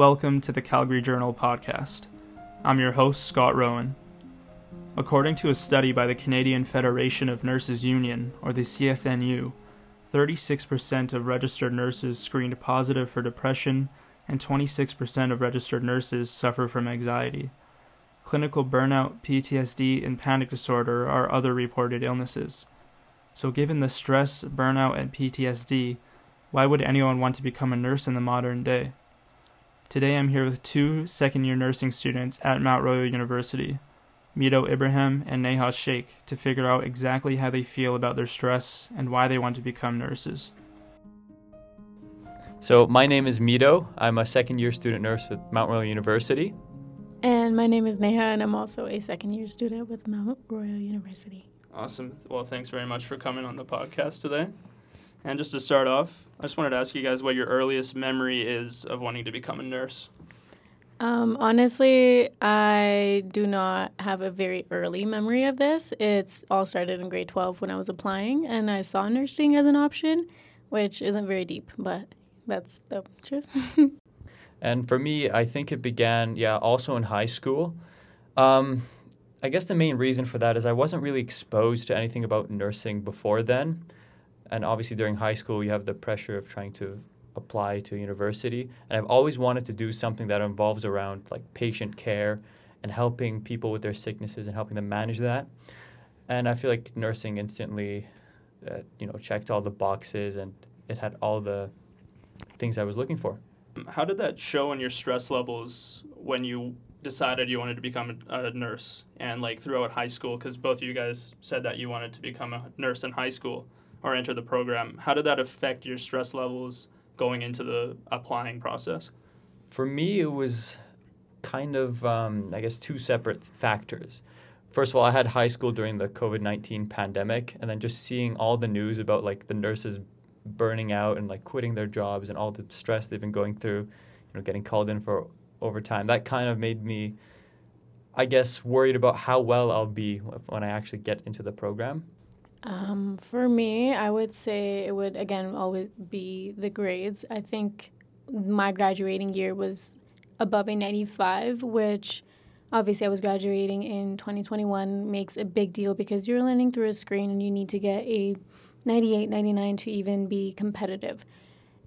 Welcome to the Calgary Journal Podcast. I'm your host, Scott Rowan. According to a study by the Canadian Federation of Nurses Union, or the CFNU, 36% of registered nurses screened positive for depression, and 26% of registered nurses suffer from anxiety. Clinical burnout, PTSD, and panic disorder are other reported illnesses. So given the stress, burnout, and PTSD, why would anyone want to become a nurse in the modern day? Today I'm here with two second-year nursing students at Mount Royal University, Mido Ibrahim and Neha Sheikh, to figure out exactly how they feel about their stress and why they want to become nurses. So my name is Mido. I'm a second-year student nurse at Mount Royal University. And my name is Neha, and I'm also a second-year student with Mount Royal University. Awesome. Well, thanks very much for coming on the podcast today. And just to start off, I just wanted to ask you guys what your earliest memory is of wanting to become a nurse. Honestly, I do not have a very early memory of this. It's all started in grade 12 when I was applying, and I saw nursing as an option, which isn't very deep, but that's the truth. And for me, I think it began, also in high school. I guess the main reason for that is I wasn't really exposed to anything about nursing before then. And obviously during high school, you have the pressure of trying to apply to university. And I've always wanted to do something that involves around like patient care and helping people with their sicknesses and helping them manage that. And I feel like nursing instantly, checked all the boxes and it had all the things I was looking for. How did that show in your stress levels when you decided you wanted to become a nurse and like throughout high school? Because both of you guys said that you wanted to become a nurse in high school or enter the program. How did that affect your stress levels going into the applying process? For me, it was kind of, two separate factors. First of all, I had high school during the COVID-19 pandemic, and then just seeing all the news about like the nurses burning out and like quitting their jobs and all the stress they've been going through, getting called in for overtime. That kind of made me, worried about how well I'll be when I actually get into the program. For me, I would say it would, again, always be the grades. I think my graduating year was above a 95, which obviously I was graduating in 2021, makes a big deal because you're learning through a screen and you need to get a 98, 99 to even be competitive.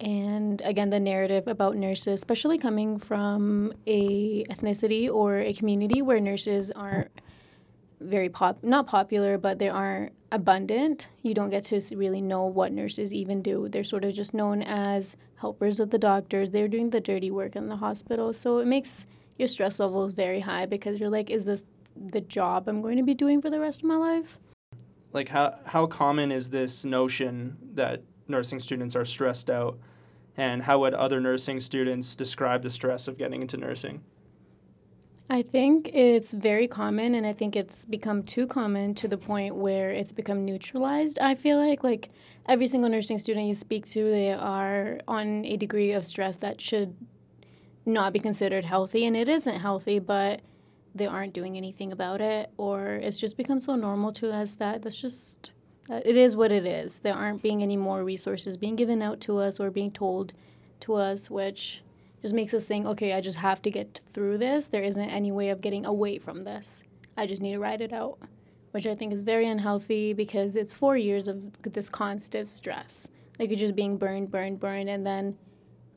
And again, the narrative about nurses, especially coming from a ethnicity or a community where nurses aren't not popular, but they aren't abundant. You don't get to really know what nurses even do. They're sort of just known as helpers of the doctors. They're doing the dirty work in the hospital. So it makes your stress levels very high because you're like, is this the job I'm going to be doing for the rest of my life? Like, how common is this notion that nursing students are stressed out? And how would other nursing students describe the stress of getting into nursing? I think it's very common, and I think it's become too common to the point where it's become neutralized. I feel like every single nursing student you speak to, they are on a degree of stress that should not be considered healthy, and it isn't healthy, but they aren't doing anything about it, or it's just become so normal to us that it is what it is. There aren't being any more resources being given out to us or being told to us, which just makes us think, okay, I just have to get through this. There isn't any way of getting away from this. I just need to ride it out, which I think is very unhealthy because it's 4 years of this constant stress. Like you're just being burned, and then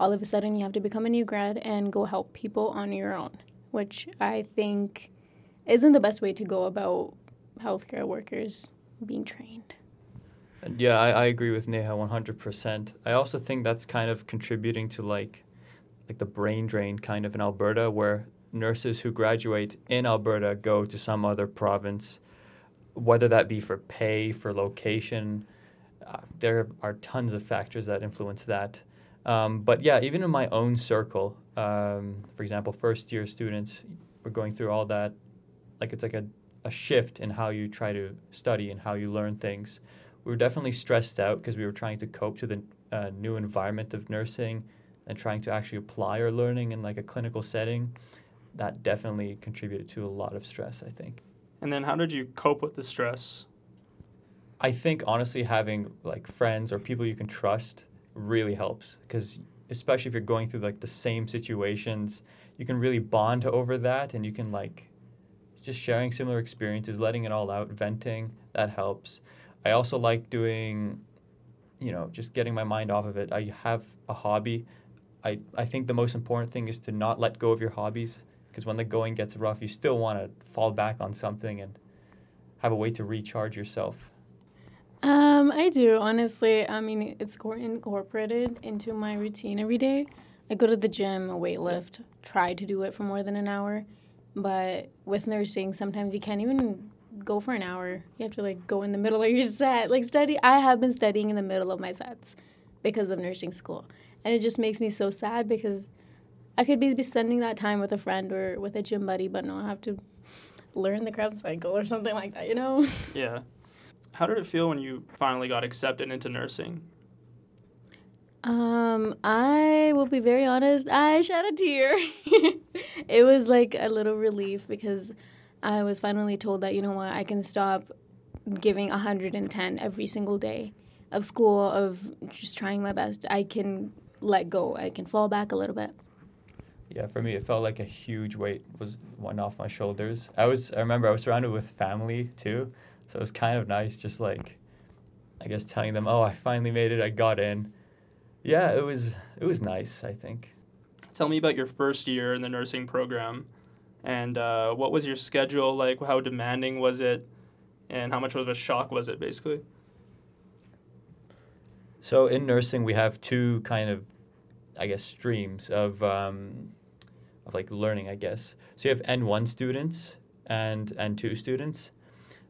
all of a sudden you have to become a new grad and go help people on your own, which I think isn't the best way to go about healthcare workers being trained. Yeah, I agree with Neha 100%. I also think that's kind of contributing to like the brain drain kind of in Alberta, where nurses who graduate in Alberta go to some other province, whether that be for pay, for location. There are tons of factors that influence that. Even in my own circle, for example, first-year students, we're going through all that. Like it's like a shift in how you try to study and how you learn things. We were definitely stressed out because we were trying to cope to the new environment of nursing, and trying to actually apply our learning in like a clinical setting. That definitely contributed to a lot of stress, I think. And then how did you cope with the stress? I think honestly having like friends or people you can trust really helps, because especially if you're going through like the same situations, you can really bond over that, and you can like just sharing similar experiences, letting it all out, venting, that helps. I also like doing, you know, just getting my mind off of it. I have a hobby. I think the most important thing is to not let go of your hobbies, because when the going gets rough, you still want to fall back on something and have a way to recharge yourself. I do, honestly. I mean, it's incorporated into my routine every day. I go to the gym, weightlift, try to do it for more than an hour. But with nursing, sometimes you can't even go for an hour. You have to, like, go in the middle of your set. Like, study. I have been studying in the middle of my sets because of nursing school. And it just makes me so sad because I could be spending that time with a friend or with a gym buddy, but no, I have to learn the Krebs cycle or something like that, you know? Yeah. How did it feel when you finally got accepted into nursing? I will be very honest, I shed a tear. It was like a little relief because I was finally told that, you know what, I can stop giving 110 every single day of school, of just trying my best. I can let go. I can fall back a little bit. Yeah, for me, it felt like a huge weight was one off my shoulders. I remember I was surrounded with family too, so it was kind of nice just like, I guess, telling them, oh, I finally made it, I got in. Yeah, it was nice, I think. Tell me about your first year in the nursing program, and what was your schedule like? How demanding was it, and how much of a shock was it, basically? So in nursing, we have two kind of, I guess, streams of like learning, I guess. So you have N1 students and N2 students.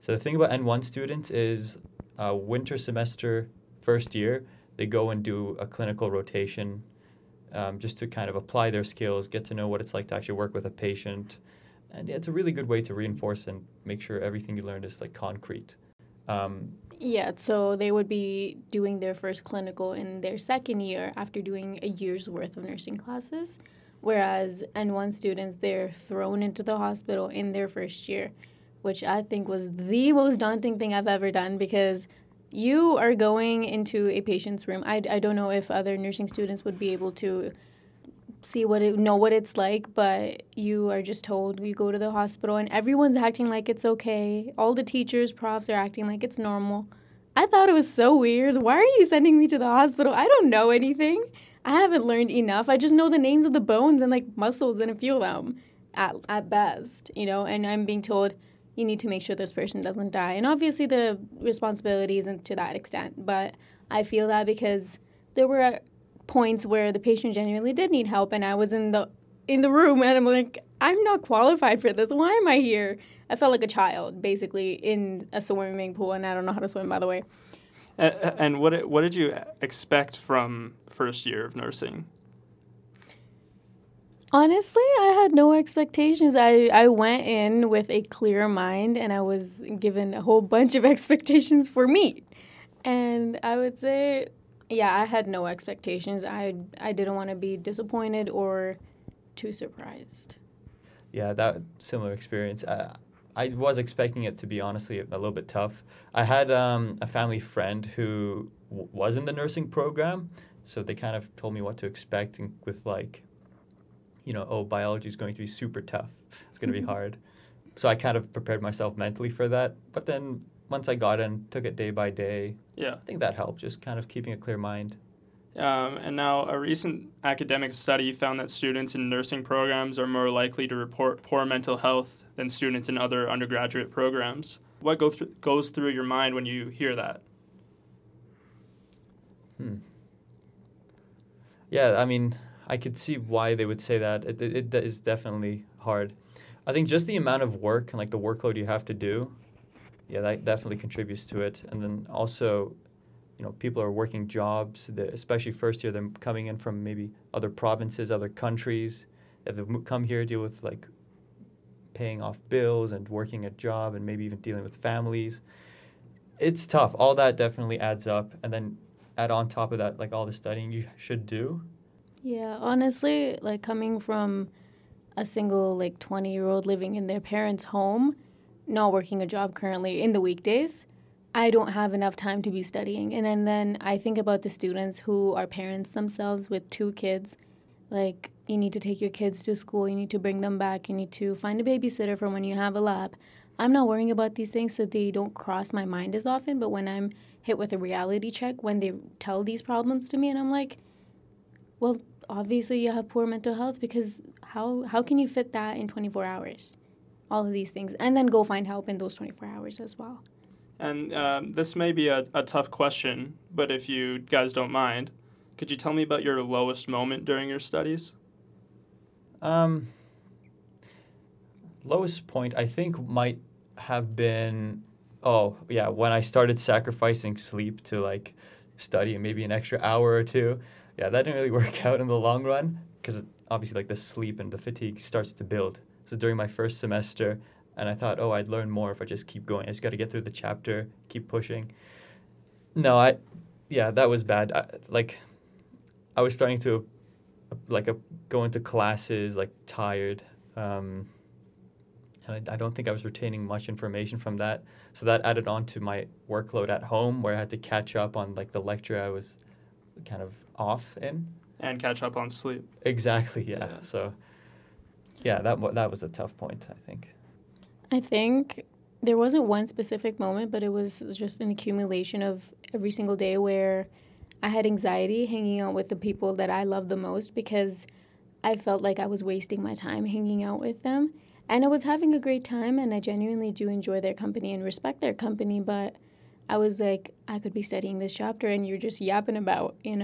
So the thing about N1 students is winter semester first year, they go and do a clinical rotation just to kind of apply their skills, get to know what it's like to actually work with a patient. And it's a really good way to reinforce and make sure everything you learned is like concrete. Yeah, so they would be doing their first clinical in their second year after doing a year's worth of nursing classes, whereas N1 students, they're thrown into the hospital in their first year, which I think was the most daunting thing I've ever done because you are going into a patient's room. I don't know if other nursing students would be able to see what it's like, but you are just told you go to the hospital and everyone's acting like it's okay. All the teachers, profs are acting like it's normal. I thought it was so weird. Why are you sending me to the hospital? I don't know anything. I haven't learned enough. I just know the names of the bones and like muscles and feel them at best, you know, and I'm being told, you need to make sure this person doesn't die. And obviously the responsibility isn't to that extent, but I feel that because there were points where the patient genuinely did need help and I was in the room and I'm like, I'm not qualified for this. Why am I here? I felt like a child, basically, in a swimming pool, and I don't know how to swim, by the way. And what did you expect from first year of nursing? Honestly, I had no expectations. I went in with a clear mind, and I was given a whole bunch of expectations for me. And I would say, yeah, I had no expectations. I didn't want to be disappointed or too surprised. Yeah, that similar experience. I was expecting it to be, honestly, a little bit tough. I had a family friend who was in the nursing program, so they kind of told me what to expect with, like, you know, oh, biology is going to be super tough. It's going to be hard. So I kind of prepared myself mentally for that. But then once I got in, took it day by day. Yeah. I think that helped, just kind of keeping a clear mind. And now a recent academic study found that students in nursing programs are more likely to report poor mental health than students in other undergraduate programs. What goes through your mind when you hear that? Yeah, I mean, I could see why they would say that. It is definitely hard. I think just the amount of work and like the workload you have to do, yeah, that definitely contributes to it. And then also, you know, people are working jobs, especially first year, they're coming in from maybe other provinces, other countries. They've come here, deal with like paying off bills and working a job and maybe even dealing with families. It's tough. All that definitely adds up. And then add on top of that, like all the studying you should do. Yeah, honestly, like coming from a single, like 20-year-old living in their parents' home, not working a job currently in the weekdays, I don't have enough time to be studying. And then I think about the students who are parents themselves with two kids. Like, you need to take your kids to school. You need to bring them back. You need to find a babysitter for when you have a lab. I'm not worrying about these things, so they don't cross my mind as often. But when I'm hit with a reality check, when they tell these problems to me, and I'm like, well, obviously you have poor mental health, because how can you fit that in 24 hours? All of these things. And then go find help in those 24 hours as well. And this may be a tough question, but if you guys don't mind, could you tell me about your lowest moment during your studies? Lowest point, I think, might have been, when I started sacrificing sleep to, like, study and maybe an extra hour or two. Yeah, that didn't really work out in the long run, because obviously, like, the sleep and the fatigue starts to build. So during my first semester, and I thought, I'd learn more if I just keep going. I just got to get through the chapter, keep pushing. No, that was bad. I was starting to, go into classes, tired. And I don't think I was retaining much information from that. So that added on to my workload at home, where I had to catch up on, the lecture I was kind of off in. And catch up on sleep. Exactly, yeah. So, that was a tough point, I think. I think there wasn't one specific moment, but it was just an accumulation of every single day where I had anxiety hanging out with the people that I love the most, because I felt like I was wasting my time hanging out with them. And I was having a great time, and I genuinely do enjoy their company and respect their company, but I was like, I could be studying this chapter, and you're just yapping about, I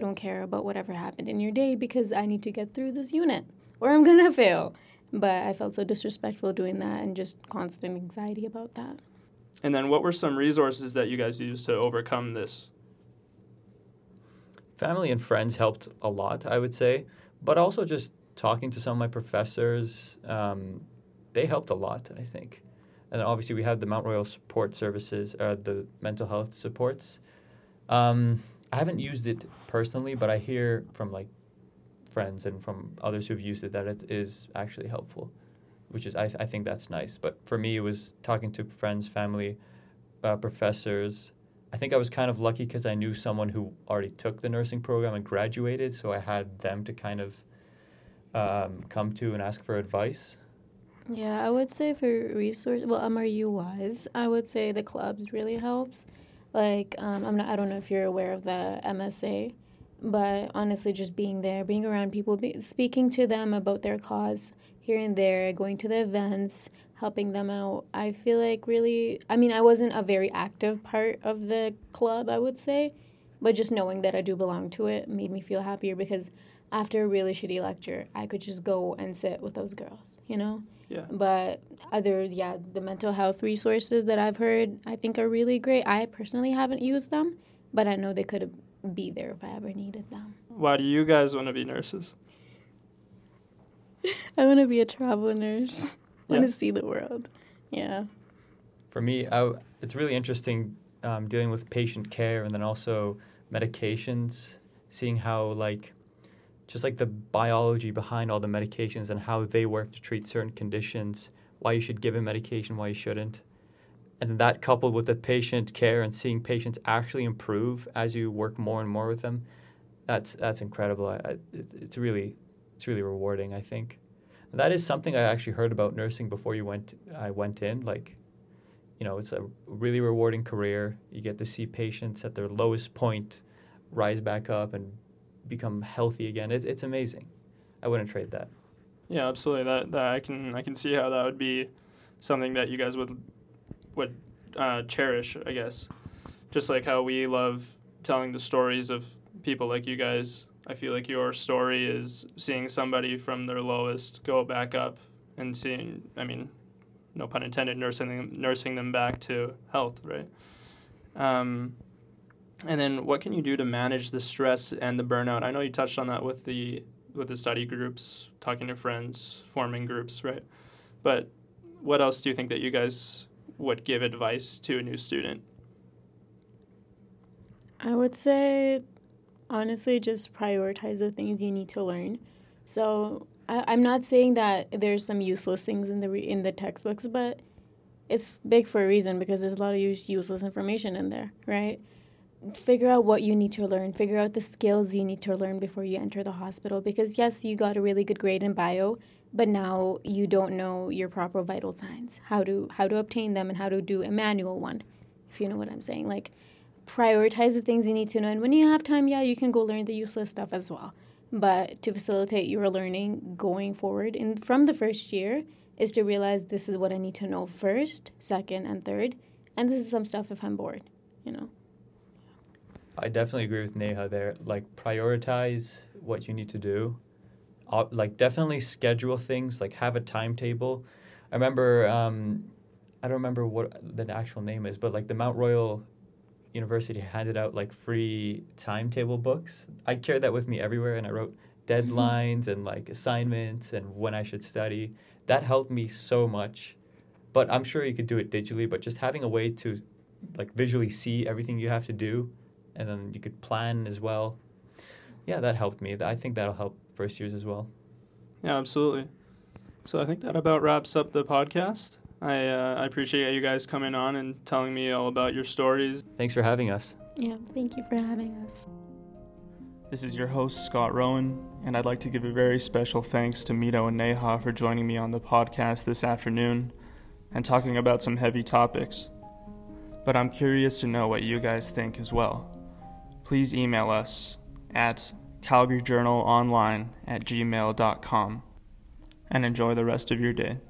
don't care about whatever happened in your day, because I need to get through this unit or I'm going to fail. But I felt so disrespectful doing that, and just constant anxiety about that. And then what were some resources that you guys used to overcome this? Family and friends helped a lot, I would say. But also just talking to some of my professors, they helped a lot, I think. And obviously we had the Mount Royal support services, the mental health supports. I haven't used it personally, but I hear from friends and from others who've used it that it is actually helpful, which is, I think that's nice. But for me, it was talking to friends, family, professors. I think I was kind of lucky because I knew someone who already took the nursing program and graduated, so I had them to kind of come to and ask for advice. Yeah, I would say for resource, MRU-wise, I would say the clubs really helps. I don't know if you're aware of the MSA, but honestly, just being there, being around people, speaking to them about their cause here and there, going to the events, helping them out. I feel like really, I wasn't a very active part of the club, I would say, but just knowing that I do belong to it made me feel happier, because after a really shitty lecture, I could just go and sit with those girls, Yeah. But the mental health resources that I've heard, I think are really great. I personally haven't used them, but I know they could have be there if I ever needed them. Why do you guys want to be nurses? I want to be a travel nurse. I want to see the world. Yeah. For me, it's really interesting dealing with patient care and then also medications, seeing how the biology behind all the medications and how they work to treat certain conditions, why you should give a medication, why you shouldn't. And that coupled with the patient care and seeing patients actually improve as you work more and more with them, that's incredible. It's really rewarding, I think. And that is something I actually heard about nursing before I went in. It's a really rewarding career. You get to see patients at their lowest point rise back up and become healthy again. It's amazing. I wouldn't trade that. Yeah, absolutely. That I can see how that would be something that you guys would cherish, I guess. Just like how we love telling the stories of people like you guys, I feel like your story is seeing somebody from their lowest go back up and seeing, no pun intended, nursing them back to health, right? And then what can you do to manage the stress and the burnout? I know you touched on that with the study groups, talking to friends, forming groups, right? But what else do you think that you guys would give advice to a new student? I would say, honestly, just prioritize the things you need to learn. So I'm not saying that there's some useless things in the textbooks, but It's big for a reason because there's a lot of useless information in there, right? Figure out what you need to learn. Figure out the skills you need to learn before you enter the hospital. Because, yes, you got a really good grade in bio, but now you don't know your proper vital signs, how to obtain them and how to do a manual one, if you know what I'm saying. Like, prioritize the things you need to know. And when you have time, yeah, you can go learn the useless stuff as well. But to facilitate your learning going forward and from the first year is to realize this is what I need to know first, second, and third. And this is some stuff if I'm bored, you know. I definitely agree with Neha there. Like, prioritize what you need to do. Like, definitely schedule things. Like, have a timetable. I remember, I don't remember what the actual name is, but, like, the Mount Royal University handed out, like, free timetable books. I carried that with me everywhere, and I wrote deadlines and, like, assignments and when I should study. That helped me so much. But I'm sure you could do it digitally, but just having a way to, like, visually see everything you have to do. And then you could plan as well. Yeah, that helped me. I think that'll help first years as well. Yeah, absolutely. So I think that about wraps up the podcast. I appreciate you guys coming on and telling me all about your stories. Thanks for having us. Yeah, thank you for having us. This is your host, Scott Rowan, and I'd like to give a very special thanks to Mido and Neha for joining me on the podcast this afternoon and talking about some heavy topics. But I'm curious to know what you guys think as well. Please email us at calgaryjournalonline@gmail.com and enjoy the rest of your day.